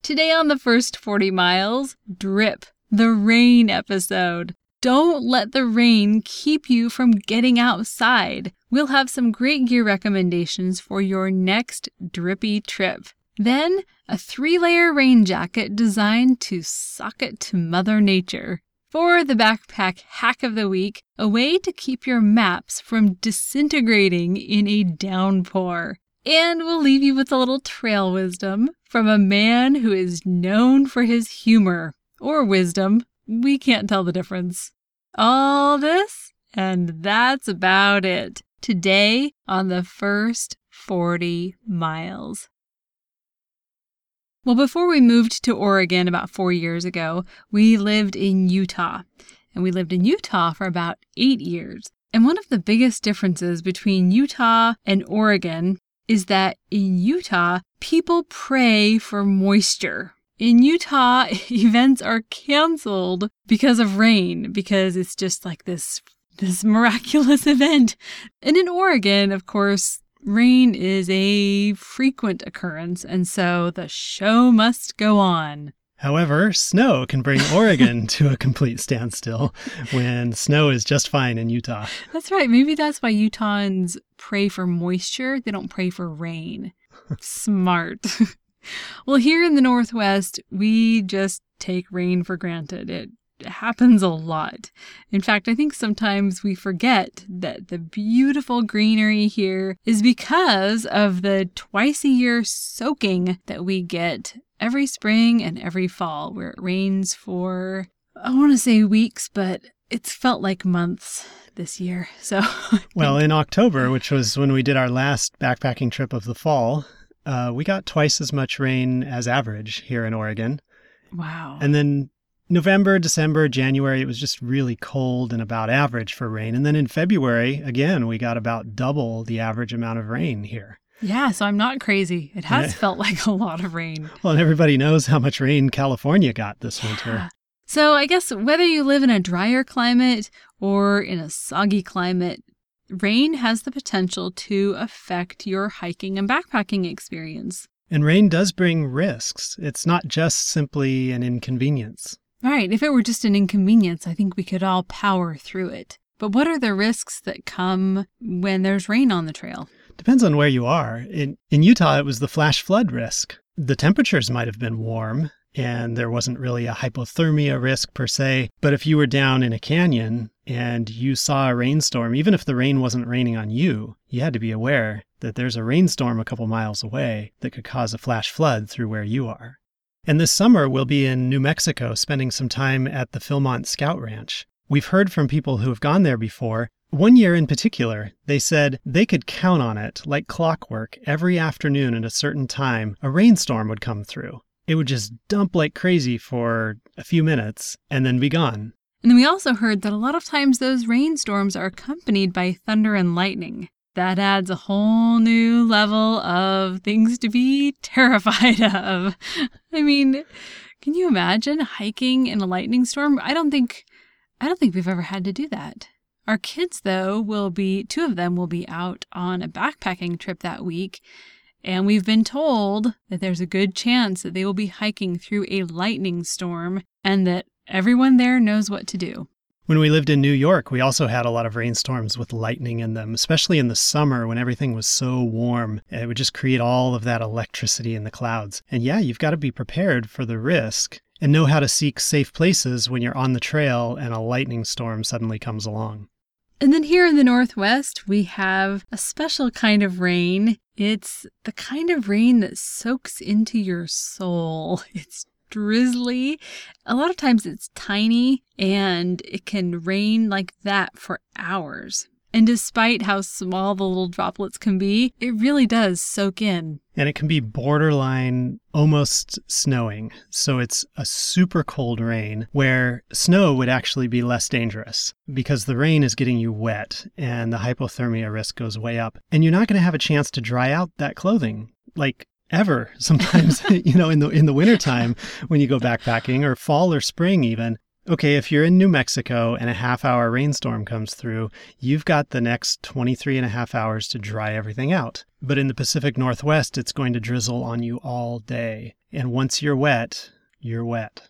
Today on The First 40 Miles, DRIP, the rain episode. Don't let the rain keep you from getting outside. We'll have some great gear recommendations for your next drippy trip. Then, a 3-layer rain jacket designed to sock it to Mother Nature. For the backpack hack of the week, a way to keep your maps from disintegrating in a downpour. And we'll leave you with a little trail wisdom from a man who is known for his humor or wisdom. We can't tell the difference. All this, and that's about it. Today on The First 40 Miles. Well, before we moved to Oregon about 4 years ago, we lived in Utah. And we lived in Utah for about 8 years. And one of the biggest differences between Utah and Oregon is that in Utah, people pray for moisture. In Utah, events are canceled because of rain, because it's just like this miraculous event. And in Oregon, of course, rain is a frequent occurrence, and so the show must go on. However, snow can bring Oregon to a complete standstill when snow is just fine in Utah. That's right. Maybe that's why Utahns pray for moisture. They don't pray for rain. Smart. Well, here in the Northwest, we just take rain for granted. It happens a lot. In fact, I think sometimes we forget that the beautiful greenery here is because of the twice-a-year soaking that we get every spring and every fall, where it rains for, I want to say weeks, but it's felt like months this year. So, well, in October, which was when we did our last backpacking trip of the fall, we got twice as much rain as average here in Oregon. Wow. And then November, December, January, it was just really cold and about average for rain. And then in February, again, we got about double the average amount of rain here. Yeah, so I'm not crazy. It has felt like a lot of rain. Well, and everybody knows how much rain California got this winter. So I guess whether you live in a drier climate or in a soggy climate, rain has the potential to affect your hiking and backpacking experience. And rain does bring risks. It's not just simply an inconvenience. Right. If it were just an inconvenience, I think we could all power through it. But what are the risks that come when there's rain on the trail? Depends on where you are. In Utah, it was the flash flood risk. The temperatures might have been warm, and there wasn't really a hypothermia risk per se. But if you were down in a canyon and you saw a rainstorm, even if the rain wasn't raining on you, you had to be aware that there's a rainstorm a couple miles away that could cause a flash flood through where you are. And this summer, we'll be in New Mexico spending some time at the Philmont Scout Ranch. We've heard from people who have gone there before. One year in particular, they said they could count on it, like clockwork, every afternoon at a certain time, a rainstorm would come through. It would just dump like crazy for a few minutes and then be gone. And we also heard that a lot of times those rainstorms are accompanied by thunder and lightning. That adds a whole new level of things to be terrified of. I mean, can you imagine hiking in a lightning storm? I don't think we've ever had to do that. Our kids, though, two of them will be out on a backpacking trip that week, and we've been told that there's a good chance that they will be hiking through a lightning storm and that everyone there knows what to do. When we lived in New York, we also had a lot of rainstorms with lightning in them, especially in the summer when everything was so warm. It would just create all of that electricity in the clouds. And yeah, you've got to be prepared for the risk and know how to seek safe places when you're on the trail and a lightning storm suddenly comes along. And then here in the Northwest, we have a special kind of rain. It's the kind of rain that soaks into your soul. It's drizzly. A lot of times it's tiny, and it can rain like that for hours. And despite how small the little droplets can be, it really does soak in. And it can be borderline almost snowing. So it's a super cold rain where snow would actually be less dangerous because the rain is getting you wet and the hypothermia risk goes way up. And you're not going to have a chance to dry out that clothing, like ever. Sometimes, in the wintertime when you go backpacking, or fall or spring even. Okay, if you're in New Mexico and a half-hour rainstorm comes through, you've got the next 23 and a half hours to dry everything out. But in the Pacific Northwest, it's going to drizzle on you all day. And once you're wet, you're wet.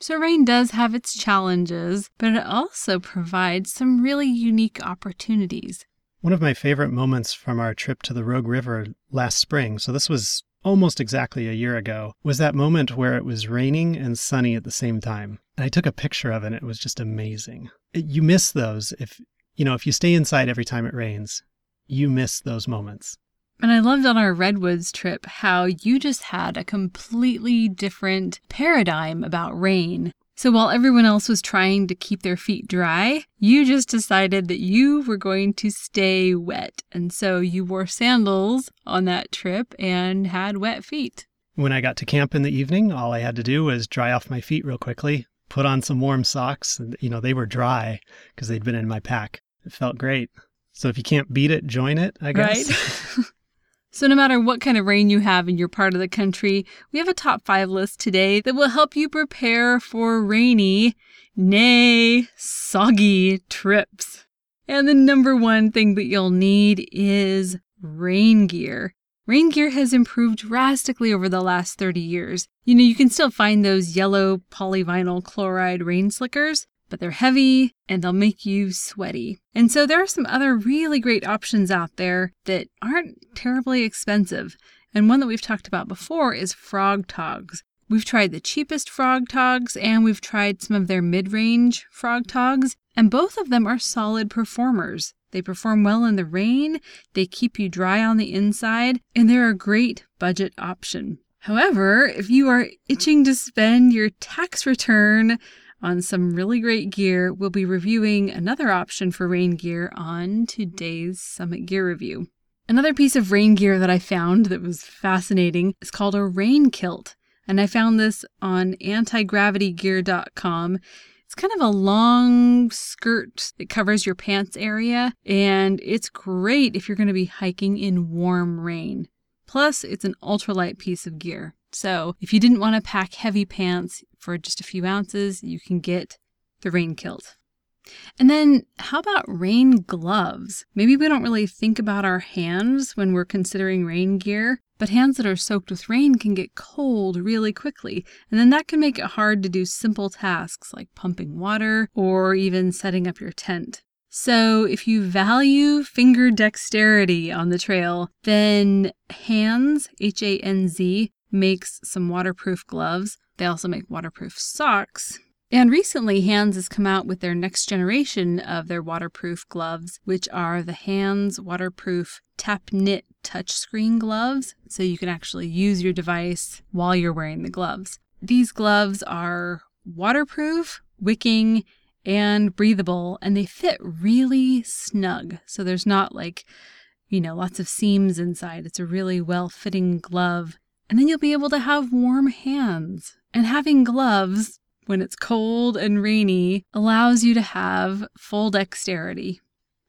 So rain does have its challenges, but it also provides some really unique opportunities. One of my favorite moments from our trip to the Rogue River last spring, so this was almost exactly a year ago, was that moment where it was raining and sunny at the same time. And I took a picture of it, and it was just amazing. You miss those if you stay inside every time it rains. You miss those moments. And I loved on our Redwoods trip how you just had a completely different paradigm about rain. So while everyone else was trying to keep their feet dry, you just decided that you were going to stay wet. And so you wore sandals on that trip and had wet feet. When I got to camp in the evening, all I had to do was dry off my feet real quickly, put on some warm socks. They were dry because they'd been in my pack. It felt great. So if you can't beat it, join it, I guess. Right. So no matter what kind of rain you have in your part of the country, we have a top 5 list today that will help you prepare for rainy, nay, soggy trips. And the number one thing that you'll need is rain gear. Rain gear has improved drastically over the last 30 years. You can still find those yellow polyvinyl chloride rain slickers, but they're heavy and they'll make you sweaty. And so there are some other really great options out there that aren't terribly expensive. And one that we've talked about before is frog togs. We've tried the cheapest frog togs and we've tried some of their mid-range frog togs, and both of them are solid performers. They perform well in the rain, they keep you dry on the inside, and they're a great budget option. However, if you are itching to spend your tax return on some really great gear, we'll be reviewing another option for rain gear on today's Summit Gear Review. Another piece of rain gear that I found that was fascinating is called a rain kilt, and I found this on antigravitygear.com. It's kind of a long skirt that covers your pants area, and it's great if you're going to be hiking in warm rain. Plus, it's an ultralight piece of gear. So if you didn't want to pack heavy pants for just a few ounces, you can get the rain kilt. And then how about rain gloves? Maybe we don't really think about our hands when we're considering rain gear, but hands that are soaked with rain can get cold really quickly. And then that can make it hard to do simple tasks like pumping water or even setting up your tent. So if you value finger dexterity on the trail, then Hands, H-A-N-Z, makes some waterproof gloves. They also make waterproof socks. And recently, Hands has come out with their next generation of their waterproof gloves, which are the Hands waterproof tap knit touchscreen gloves, so you can actually use your device while you're wearing the gloves. These gloves are waterproof, wicking, and breathable, and they fit really snug. So there's not lots of seams inside. It's a really well-fitting glove. And then you'll be able to have warm hands. And having gloves when it's cold and rainy allows you to have full dexterity.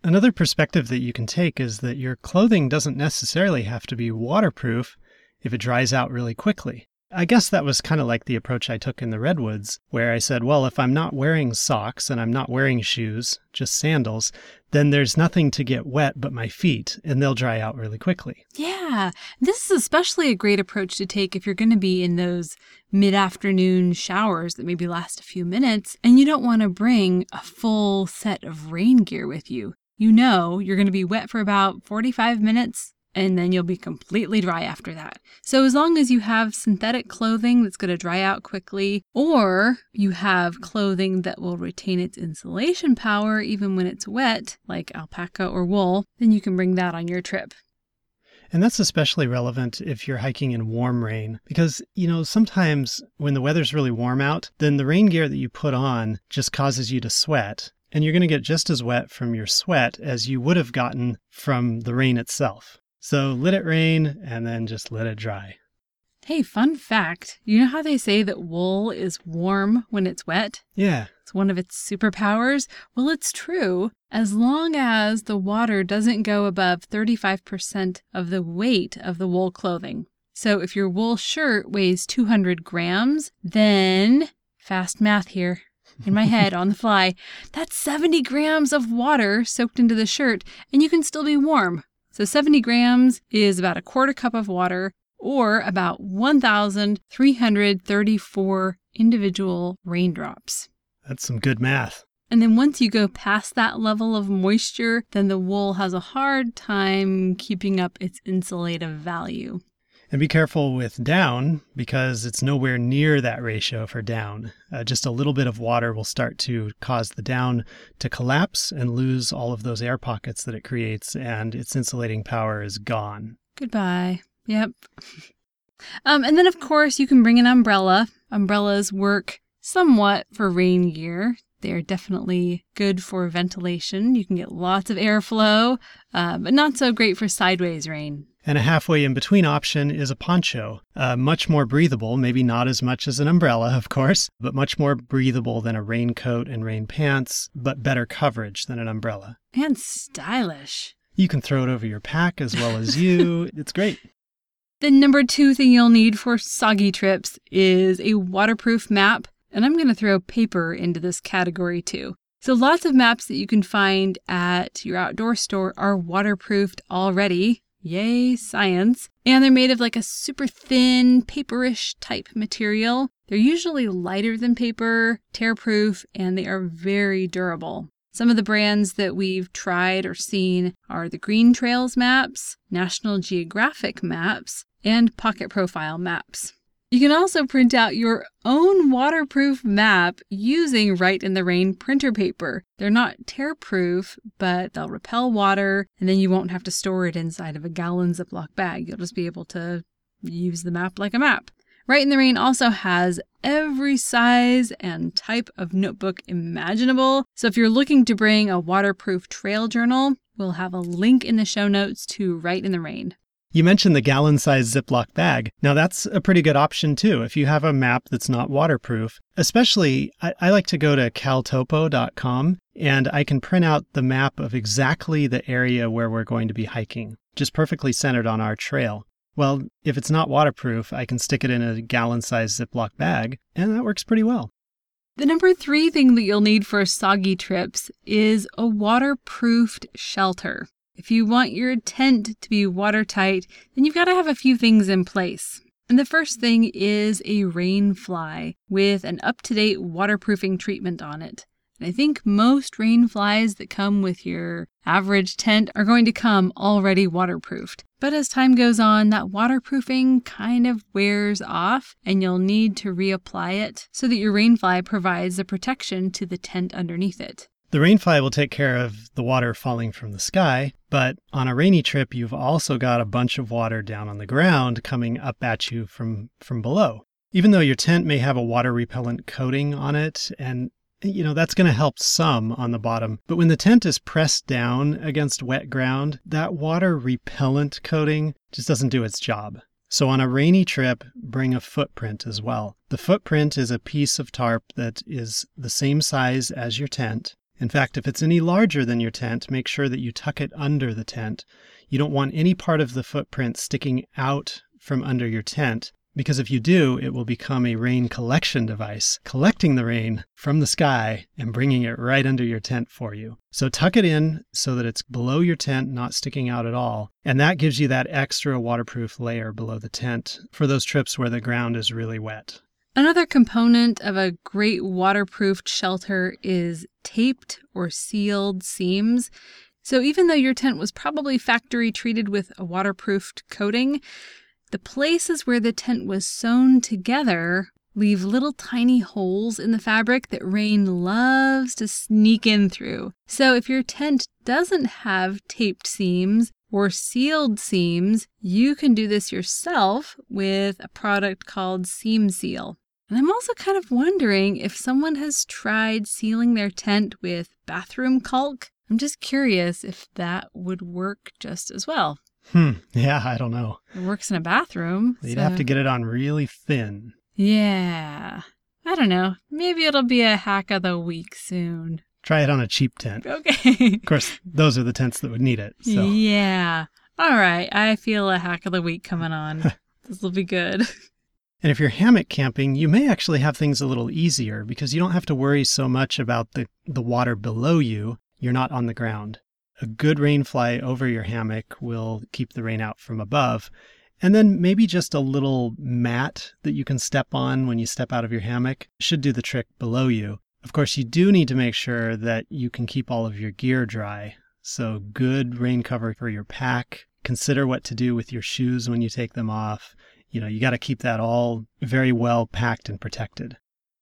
Another perspective that you can take is that your clothing doesn't necessarily have to be waterproof if it dries out really quickly. I guess that was kind of like the approach I took in the Redwoods, where I said, well, if I'm not wearing socks and I'm not wearing shoes, just sandals, then there's nothing to get wet but my feet, and they'll dry out really quickly. Yeah, this is especially a great approach to take if you're going to be in those mid-afternoon showers that maybe last a few minutes, and you don't want to bring a full set of rain gear with you. You know you're going to be wet for about 45 minutes. And then you'll be completely dry after that. So as long as you have synthetic clothing that's going to dry out quickly, or you have clothing that will retain its insulation power even when it's wet, like alpaca or wool, then you can bring that on your trip. And that's especially relevant if you're hiking in warm rain, because, sometimes when the weather's really warm out, then the rain gear that you put on just causes you to sweat. and you're going to get just as wet from your sweat as you would have gotten from the rain itself. So let it rain and then just let it dry. Hey, fun fact. You know how they say that wool is warm when it's wet? Yeah. It's one of its superpowers. Well, it's true. As long as the water doesn't go above 35% of the weight of the wool clothing. So if your wool shirt weighs 200 grams, then, fast math here in my head on the fly, that's 70 grams of water soaked into the shirt, and you can still be warm. So 70 grams is about a quarter cup of water, or about 1,334 individual raindrops. That's some good math. And then once you go past that level of moisture, then the wool has a hard time keeping up its insulative value. And be careful with down, because it's nowhere near that ratio for down. Just a little bit of water will start to cause the down to collapse and lose all of those air pockets that it creates, and its insulating power is gone. Goodbye. Yep. And then, of course, you can bring an umbrella. Umbrellas work somewhat for rain gear. They're definitely good for ventilation. You can get lots of airflow, but not so great for sideways rain. And a halfway in between option is a poncho. Much more breathable, maybe not as much as an umbrella, of course, but much more breathable than a raincoat and rain pants, but better coverage than an umbrella. And stylish. You can throw it over your pack as well as you. It's great. The number 2 thing you'll need for soggy trips is a waterproof map, and I'm going to throw paper into this category too. So lots of maps that you can find at your outdoor store are waterproofed already. Yay, science. And they're made of like a super thin, paperish type material. They're usually lighter than paper, tear-proof, and they are very durable. Some of the brands that we've tried or seen are the Green Trails maps, National Geographic maps, and Pocket Profile maps. You can also print out your own waterproof map using Rite in the Rain printer paper. They're not tear-proof, but they'll repel water, and then you won't have to store it inside of a gallon Ziploc bag. You'll just be able to use the map like a map. Rite in the Rain also has every size and type of notebook imaginable. So if you're looking to bring a waterproof trail journal, we'll have a link in the show notes to Rite in the Rain. You mentioned the gallon-sized Ziploc bag. Now, that's a pretty good option, too, if you have a map that's not waterproof. Especially, I like to go to caltopo.com, and I can print out the map of exactly the area where we're going to be hiking, just perfectly centered on our trail. Well, if it's not waterproof, I can stick it in a gallon-sized Ziploc bag, and that works pretty well. The number 3 thing that you'll need for soggy trips is a waterproofed shelter. If you want your tent to be watertight, then you've got to have a few things in place. And the first thing is a rain fly with an up-to-date waterproofing treatment on it. And I think most rain flies that come with your average tent are going to come already waterproofed. But as time goes on, that waterproofing kind of wears off and you'll need to reapply it so that your rain fly provides the protection to the tent underneath it. The rain fly will take care of the water falling from the sky, but on a rainy trip, you've also got a bunch of water down on the ground coming up at you from below. Even though your tent may have a water repellent coating on it, and you know that's going to help some on the bottom, but when the tent is pressed down against wet ground, that water repellent coating just doesn't do its job. So on a rainy trip, bring a footprint as well. The footprint is a piece of tarp that is the same size as your tent. In fact, if it's any larger than your tent, make sure that you tuck it under the tent. You don't want any part of the footprint sticking out from under your tent, because if you do, it will become a rain collection device, collecting the rain from the sky and bringing it right under your tent for you. So tuck it in so that it's below your tent, not sticking out at all. And that gives you that extra waterproof layer below the tent for those trips where the ground is really wet. Another component of a great waterproofed shelter is taped or sealed seams. So even though your tent was probably factory treated with a waterproofed coating, the places where the tent was sewn together leave little tiny holes in the fabric that rain loves to sneak in through. So if your tent doesn't have taped seams, or sealed seams, you can do this yourself with a product called Seam Seal. And I'm also kind of wondering if someone has tried sealing their tent with bathroom caulk. I'm just curious if that would work just as well. Yeah, I don't know. It works in a bathroom. You'd have to get it on really thin. Yeah. I don't know. Maybe it'll be a hack of the week soon. Try it on a cheap tent. Okay. Of course, those are the tents that would need it. So. Yeah. All right. I feel a hack of the week coming on. This will be good. And if you're hammock camping, you may actually have things a little easier because you don't have to worry so much about the water below you. You're not on the ground. A good rain fly over your hammock will keep the rain out from above. And then maybe just a little mat that you can step on when you step out of your hammock should do the trick below you. Of course, you do need to make sure that you can keep all of your gear dry. So good rain cover for your pack. Consider what to do with your shoes when you take them off. You know, you got to keep that all very well packed and protected.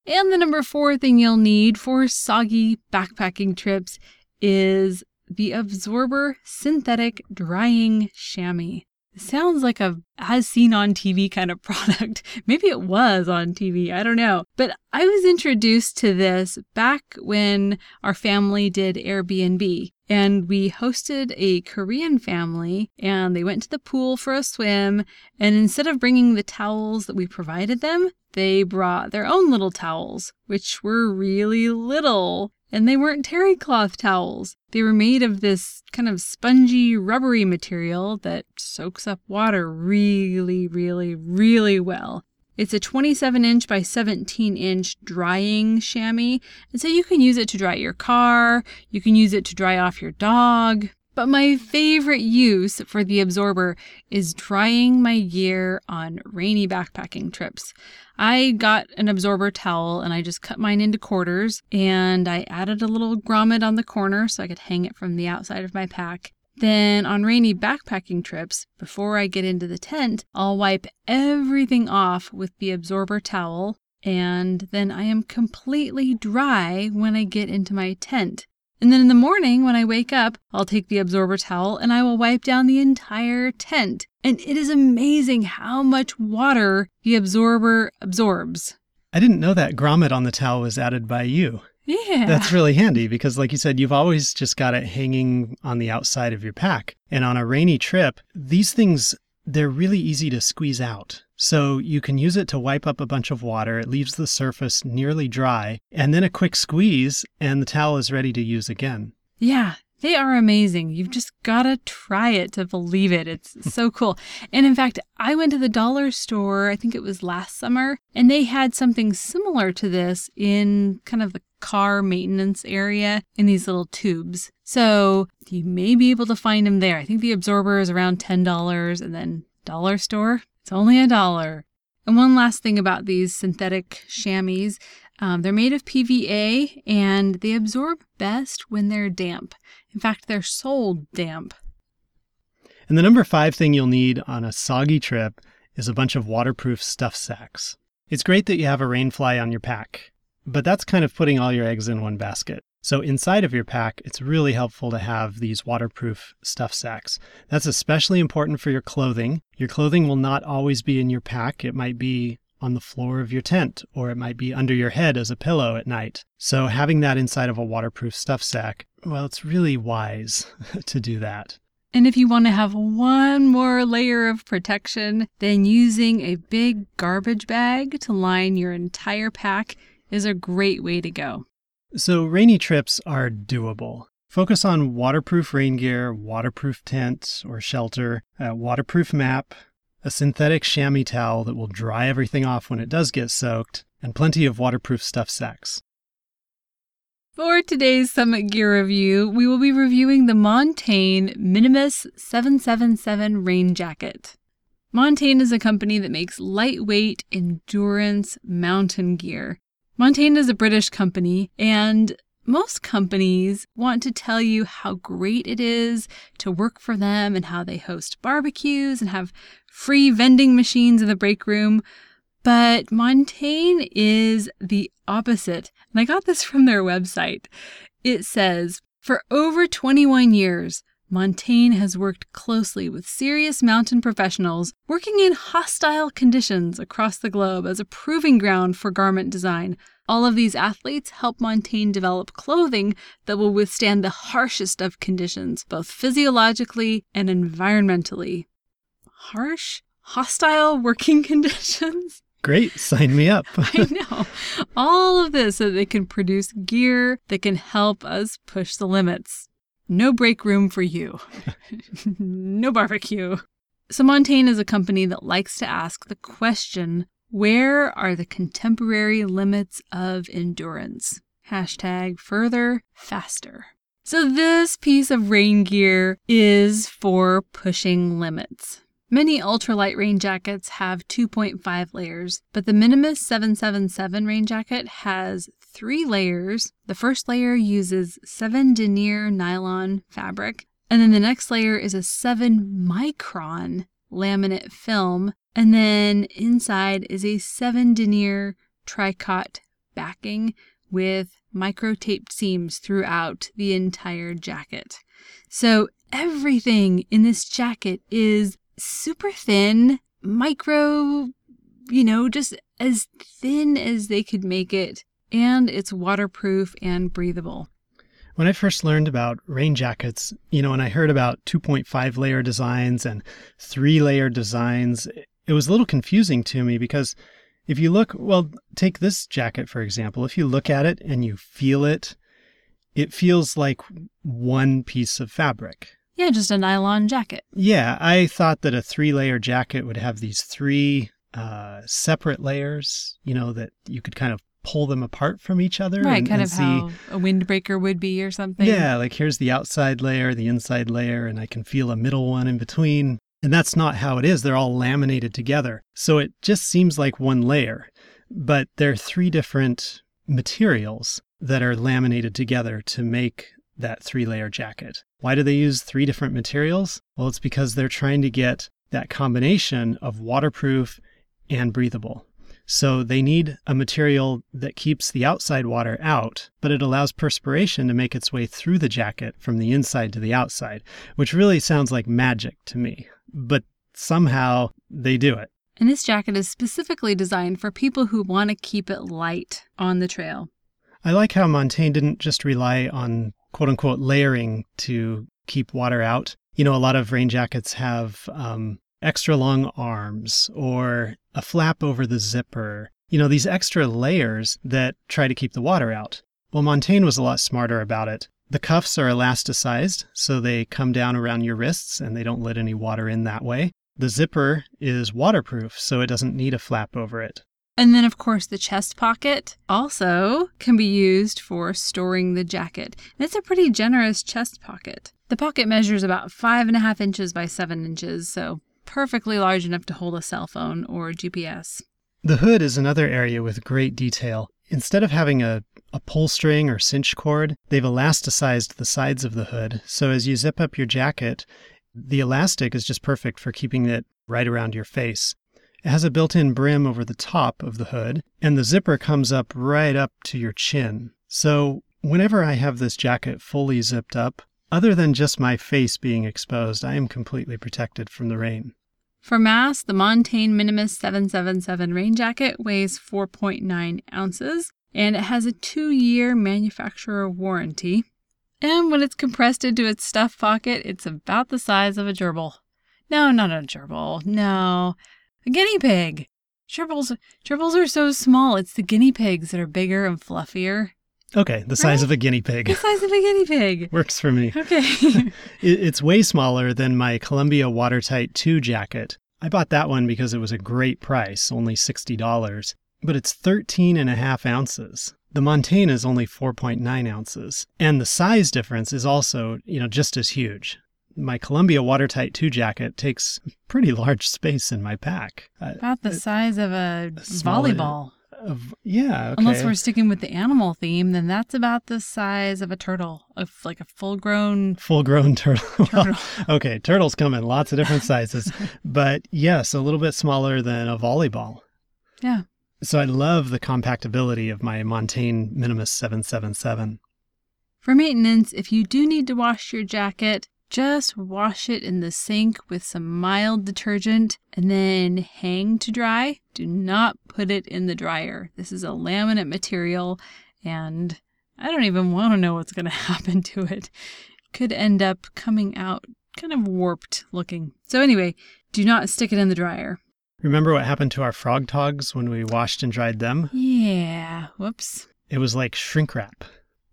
And the number 4 thing you'll need for soggy backpacking trips is the Absorber Synthetic Drying Chamois. Sounds like a as seen on TV kind of product. Maybe it was on TV. I don't know. But I was introduced to this back when our family did Airbnb. And we hosted a Korean family, and they went to the pool for a swim. And instead of bringing the towels that we provided them, they brought their own little towels, which were really little. And they weren't terry cloth towels. They were made of this kind of spongy, rubbery material that soaks up water really, really, really well. It's a 27-inch by 17-inch drying chamois. And so you can use it to dry your car. You can use it to dry off your dog. But my favorite use for the Absorber is drying my gear on rainy backpacking trips. I got an Absorber towel and I just cut mine into quarters and I added a little grommet on the corner so I could hang it from the outside of my pack. Then on rainy backpacking trips, before I get into the tent, I'll wipe everything off with the Absorber towel and then I am completely dry when I get into my tent. And then in the morning when I wake up, I'll take the Absorber towel and I will wipe down the entire tent. And it is amazing how much water the Absorber absorbs. I didn't know that grommet on the towel was added by you. Yeah. That's really handy because like you said, you've always just got it hanging on the outside of your pack. And on a rainy trip, these things, they're really easy to squeeze out. So you can use it to wipe up a bunch of water. It leaves the surface nearly dry, and then a quick squeeze, and the towel is ready to use again. Yeah, they are amazing. You've just got to try it to believe it. It's so cool. And in fact, I went to the dollar store, I think it was last summer, and they had something similar to this in kind of the car maintenance area in these little tubes. So you may be able to find them there. I think the Absorber is around $10, and then dollar store, it's only $1. And one last thing about these synthetic chamois, they're made of PVA and they absorb best when they're damp. In fact, they're sold damp. And the number 5 thing you'll need on a soggy trip is a bunch of waterproof stuff sacks. It's great that you have a rain fly on your pack, but that's kind of putting all your eggs in one basket. So inside of your pack, it's really helpful to have these waterproof stuff sacks. That's especially important for your clothing. Your clothing will not always be in your pack. It might be on the floor of your tent, or it might be under your head as a pillow at night. So having that inside of a waterproof stuff sack, well, it's really wise to do that. And if you want to have one more layer of protection, then using a big garbage bag to line your entire pack is a great way to go. So rainy trips are doable. Focus on waterproof rain gear, waterproof tent or shelter, a waterproof map, a synthetic chamois towel that will dry everything off when it does get soaked, and plenty of waterproof stuff sacks. For today's Summit Gear Review, we will be reviewing the Montane Minimus 777 rain jacket. Montane is a company that makes lightweight endurance mountain gear. Montane is a British company, and most companies want to tell you how great it is to work for them and how they host barbecues and have free vending machines in the break room. But Montane is the opposite, and I got this from their website. It says, for over 21 years, Montane has worked closely with serious mountain professionals working in hostile conditions across the globe as a proving ground for garment design. All of these athletes help Montane develop clothing that will withstand the harshest of conditions, both physiologically and environmentally. Harsh? Hostile working conditions? Great. Sign me up. I know. All of this so they can produce gear that can help us push the limits. No break room for you. No barbecue. So Montane is a company that likes to ask the question, where are the contemporary limits of endurance? Hashtag further, faster. So this piece of rain gear is for pushing limits. Many ultralight rain jackets have 2.5 layers, but the Minimus 777 rain jacket has 3 layers. The first layer uses 7 denier nylon fabric, and then the next layer is a 7-micron laminate film, and then inside is a 7 denier tricot backing with micro-taped seams throughout the entire jacket. So everything in this jacket is super thin, micro, just as thin as they could make it. And it's waterproof and breathable. When I first learned about rain jackets, and I heard about 2.5 layer designs and 3 layer designs, it was a little confusing to me because if you look, take this jacket, for example, if you look at it and you feel it, it feels like one piece of fabric. Yeah, just a nylon jacket. Yeah, I thought that a 3-layer jacket would have these 3 separate layers, that you could kind of pull them apart from each other. Right, how a windbreaker would be or something. Yeah, like here's the outside layer, the inside layer, and I can feel a middle one in between. And that's not how it is. They're all laminated together. So it just seems like one layer, but they're 3 different materials that are laminated together to make that 3-layer jacket. Why do they use 3 different materials? Well, it's because they're trying to get that combination of waterproof and breathable. So they need a material that keeps the outside water out, but it allows perspiration to make its way through the jacket from the inside to the outside, which really sounds like magic to me, but somehow they do it. And this jacket is specifically designed for people who want to keep it light on the trail. I like how Montane didn't just rely on quote-unquote layering to keep water out. A lot of rain jackets have extra long arms or a flap over the zipper. These extra layers that try to keep the water out. Well, Montane was a lot smarter about it. The cuffs are elasticized, so they come down around your wrists and they don't let any water in that way. The zipper is waterproof, so it doesn't need a flap over it. And then, of course, the chest pocket also can be used for storing the jacket. And it's a pretty generous chest pocket. The pocket measures about 5.5 inches by 7 inches, so perfectly large enough to hold a cell phone or GPS. The hood is another area with great detail. Instead of having a pull string or cinch cord, they've elasticized the sides of the hood. So as you zip up your jacket, the elastic is just perfect for keeping it right around your face. It has a built-in brim over the top of the hood, and the zipper comes up right up to your chin. So whenever I have this jacket fully zipped up, other than just my face being exposed, I am completely protected from the rain. For mass, the Montane Minimus 777 rain jacket weighs 4.9 ounces, and it has a 2-year manufacturer warranty. And when it's compressed into its stuff pocket, it's about the size of a gerbil. No, not a gerbil. No. A guinea pig. Gerbils are so small. It's the guinea pigs that are bigger and fluffier. Okay, the size of a guinea pig. The size of a guinea pig. Works for me. Okay. It's way smaller than my Columbia Watertight 2 jacket. I bought that one because it was a great price, only $60, but it's 13.5 ounces. The Montane is only 4.9 ounces, and the size difference is also, just as huge. My Columbia Watertight 2 jacket takes pretty large space in my pack. About the size of a volleyball. Yeah. Okay. Unless we're sticking with the animal theme, then that's about the size of a turtle, of like a full-grown... Full-grown turtle. Okay, turtles come in lots of different sizes. But yes, a little bit smaller than a volleyball. Yeah. So I love the compactability of my Montane Minimus 777. For maintenance, if you do need to wash your jacket, Just wash it in the sink with some mild detergent and then hang to dry. Do not put it in the dryer. This is a laminate material and I don't even want to know what's going to happen to it. Could end up coming out kind of warped looking. So anyway, do not stick it in the dryer. Remember what happened to our frog togs when we washed and dried them? Yeah, whoops. It was like shrink wrap,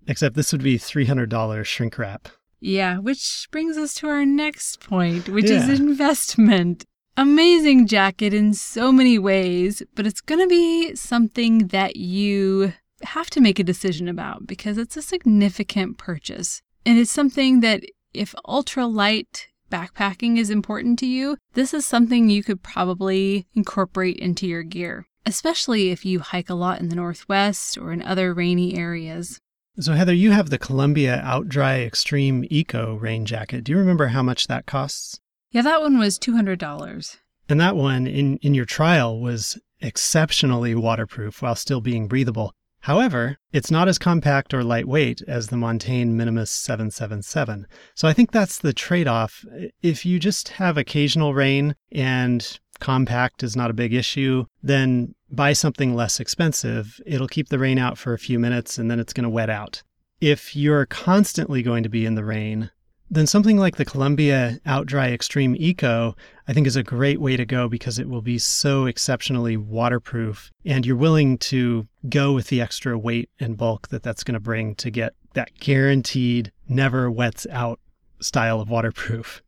except this would be $300 shrink wrap. Yeah, which brings us to our next point, which is investment. Amazing jacket in so many ways, but it's going to be something that you have to make a decision about because it's a significant purchase. And it's something that if ultralight backpacking is important to you, this is something you could probably incorporate into your gear, especially if you hike a lot in the Northwest or in other rainy areas. So Heather, you have the Columbia Outdry Extreme Eco rain jacket. Do you remember how much that costs? Yeah, that one was $200. And that one in your trial was exceptionally waterproof while still being breathable. However, it's not as compact or lightweight as the Montane Minimus 777. So I think that's the trade-off. If you just have occasional rain and compact is not a big issue, then buy something less expensive. It'll keep the rain out for a few minutes and then it's going to wet out. If you're constantly going to be in the rain, then something like the Columbia Outdry Extreme Eco, I think, is a great way to go because it will be so exceptionally waterproof and you're willing to go with the extra weight and bulk that that's going to bring to get that guaranteed never wets out style of waterproof.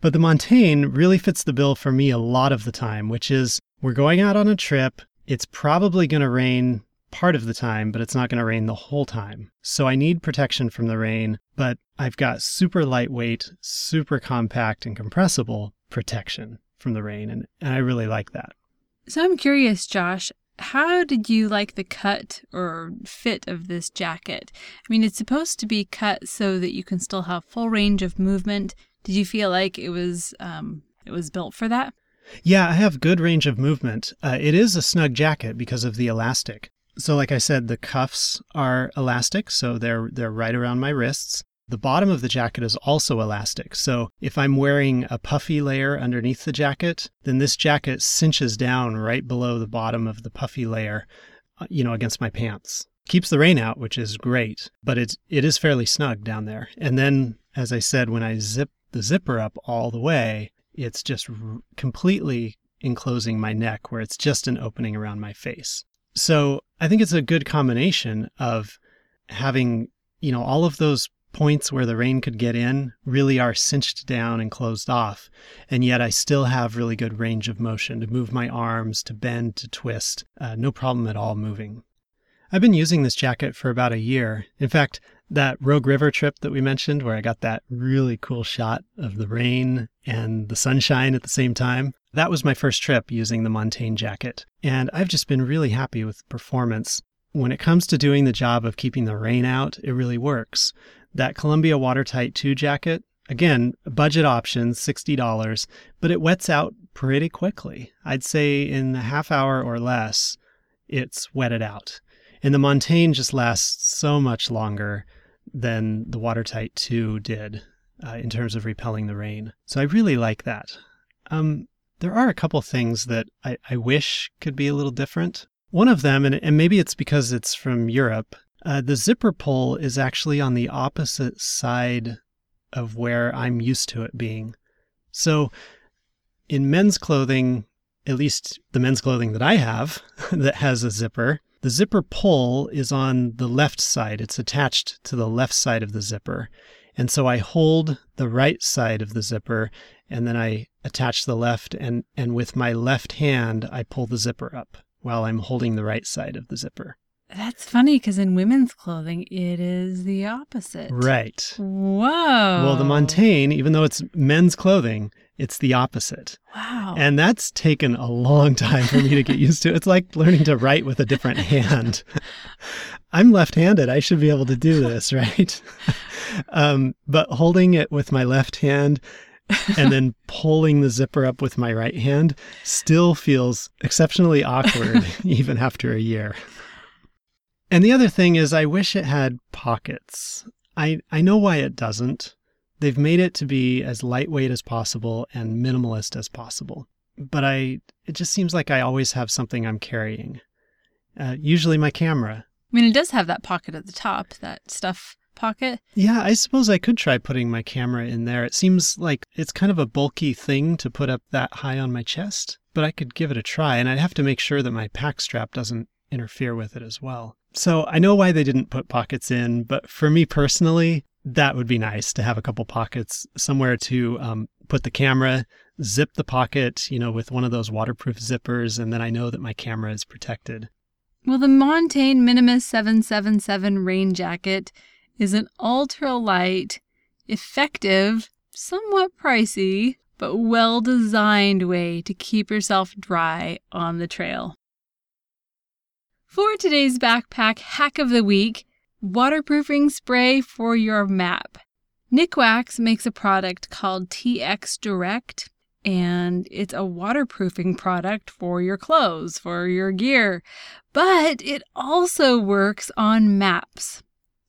But the Montane really fits the bill for me a lot of the time, which is we're going out on a trip. It's probably going to rain part of the time, but it's not going to rain the whole time. So I need protection from the rain, but I've got super lightweight, super compact and compressible protection from the rain. And I really like that. So I'm curious, Josh, how did you like the cut or fit of this jacket? I mean, it's supposed to be cut so that you can still have full range of movement. Did you feel like it was built for that? Yeah, I have good range of movement. It is a snug jacket because of the elastic. So like I said, the cuffs are elastic, so they're right around my wrists. The bottom of the jacket is also elastic. So if I'm wearing a puffy layer underneath the jacket, then this jacket cinches down right below the bottom of the puffy layer, against my pants. Keeps the rain out, which is great, but it is fairly snug down there. And then, as I said, when I zip the zipper up all the way, it's just completely enclosing my neck where it's just an opening around my face. So I think it's a good combination of having, all of those points where the rain could get in really are cinched down and closed off. And yet I still have really good range of motion to move my arms, to bend, to twist. No problem at all moving. I've been using this jacket for about a year. In fact, that Rogue River trip that we mentioned where I got that really cool shot of the rain and the sunshine at the same time, that was my first trip using the Montane jacket. And I've just been really happy with the performance. When it comes to doing the job of keeping the rain out, it really works. That Columbia Watertight 2 jacket, again, budget option, $60, but it wets out pretty quickly. I'd say in a half hour or less, it's wetted out. And the Montane just lasts so much longer than the Watertight 2 did in terms of repelling the rain. So I really like that. There are a couple things that I wish could be a little different. One of them, and maybe it's because it's from Europe, the zipper pull is actually on the opposite side of where I'm used to it being. So in men's clothing, at least the men's clothing that I have that has a zipper, the zipper pull is on the left side. It's attached to the left side of the zipper. And so I hold the right side of the zipper and then I attach the left and with my left hand, I pull the zipper up while I'm holding the right side of the zipper. That's funny because in women's clothing, it is the opposite. Right. Whoa. Well, the Montane, even though it's men's clothing, it's the opposite. Wow. And that's taken a long time for me to get used to. It's like learning to write with a different hand. I'm left-handed. I should be able to do this, right? But holding it with my left hand and then pulling the zipper up with my right hand still feels exceptionally awkward even after a year. And the other thing is I wish it had pockets. I know why it doesn't. They've made it to be as lightweight as possible and minimalist as possible. But it just seems like I always have something I'm carrying. Usually my camera. I mean, it does have that pocket at the top, that stuff pocket. Yeah, I suppose I could try putting my camera in there. It seems like it's kind of a bulky thing to put up that high on my chest, but I could give it a try, and I'd have to make sure that my pack strap doesn't interfere with it as well. So I know why they didn't put pockets in, but for me personally, that would be nice to have a couple pockets somewhere to put the camera, zip the pocket, with one of those waterproof zippers, and then I know that my camera is protected. Well, the Montane Minimus 777 rain jacket is an ultra-light, effective, somewhat pricey, but well-designed way to keep yourself dry on the trail. For today's backpack hack of the week, waterproofing spray for your map. Nikwax makes a product called TX Direct, and it's a waterproofing product for your clothes, for your gear, but it also works on maps.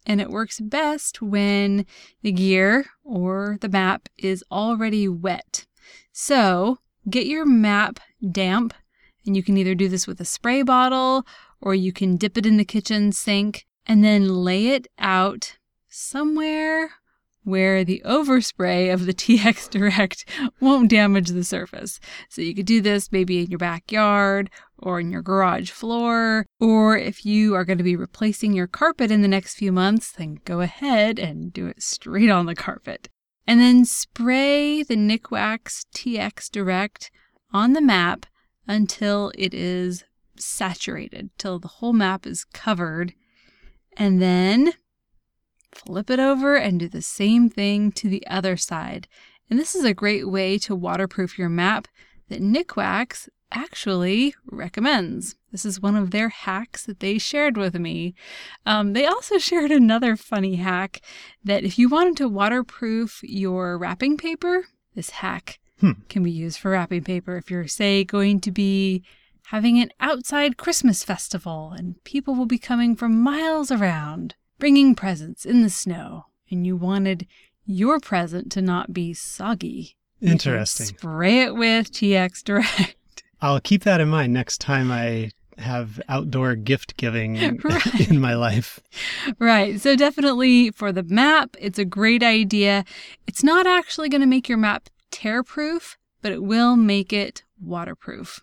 And it works best when the gear or the map is already wet. So get your map damp, and you can either do this with a spray bottle or you can dip it in the kitchen sink and then lay it out somewhere where the overspray of the TX Direct won't damage the surface. So you could do this maybe in your backyard or in your garage floor, or if you are going to be replacing your carpet in the next few months, then go ahead and do it straight on the carpet. And then spray the Nikwax TX Direct on the map until it is saturated, till the whole map is covered, and then flip it over and do the same thing to the other side. And this is a great way to waterproof your map that Nikwax actually recommends. This is one of their hacks that they shared with me. They also shared another funny hack that if you wanted to waterproof your wrapping paper, this hack can be used for wrapping paper. If you're, say, going to be having an outside Christmas festival and people will be coming from miles around, bringing presents in the snow, and you wanted your present to not be soggy. Interesting. Spray it with TX Direct. I'll keep that in mind next time I have outdoor gift giving in my life. Right. So definitely for the map, it's a great idea. It's not actually going to make your map tear-proof, but it will make it waterproof.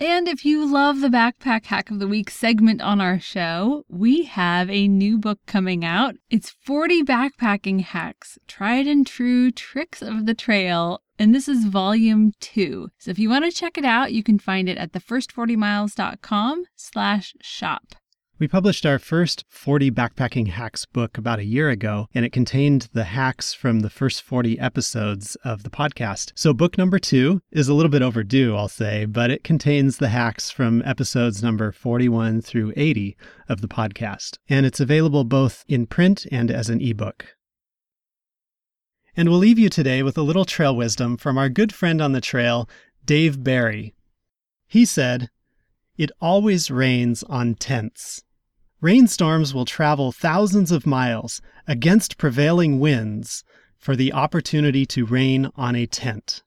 And if you love the Backpack Hack of the Week segment on our show, we have a new book coming out. It's 40 Backpacking Hacks, Tried and True Tricks of the Trail, and this is Volume 2. So if you want to check it out, you can find it at thefirst40miles.com/shop. We published our first 40 Backpacking Hacks book about a year ago, and it contained the hacks from the first 40 episodes of the podcast. So book number 2 is a little bit overdue, I'll say, but it contains the hacks from episodes number 41 through 80 of the podcast. And it's available both in print and as an ebook. And we'll leave you today with a little trail wisdom from our good friend on the trail, Dave Barry. He said, "It always rains on tents." Rainstorms will travel thousands of miles against prevailing winds for the opportunity to rain on a tent.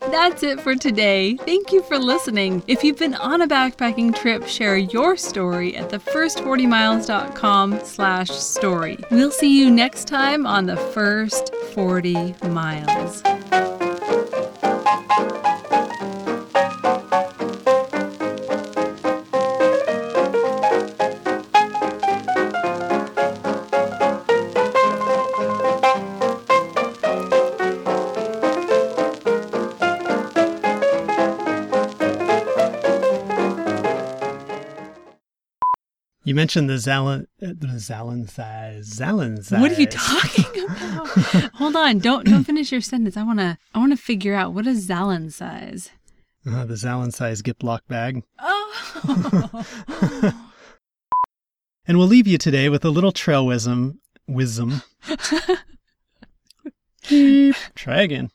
That's it for today. Thank you for listening. If you've been on a backpacking trip, share your story at thefirst40miles.com/story. We'll see you next time on The First 40 Miles. You mentioned the Zalanthai. What are you talking about? Hold on, don't finish your sentence. I wanna figure out what is Zalanthai. The Zalanthai Ziploc bag. Oh. And we'll leave you today with a little trail wisdom. Try again.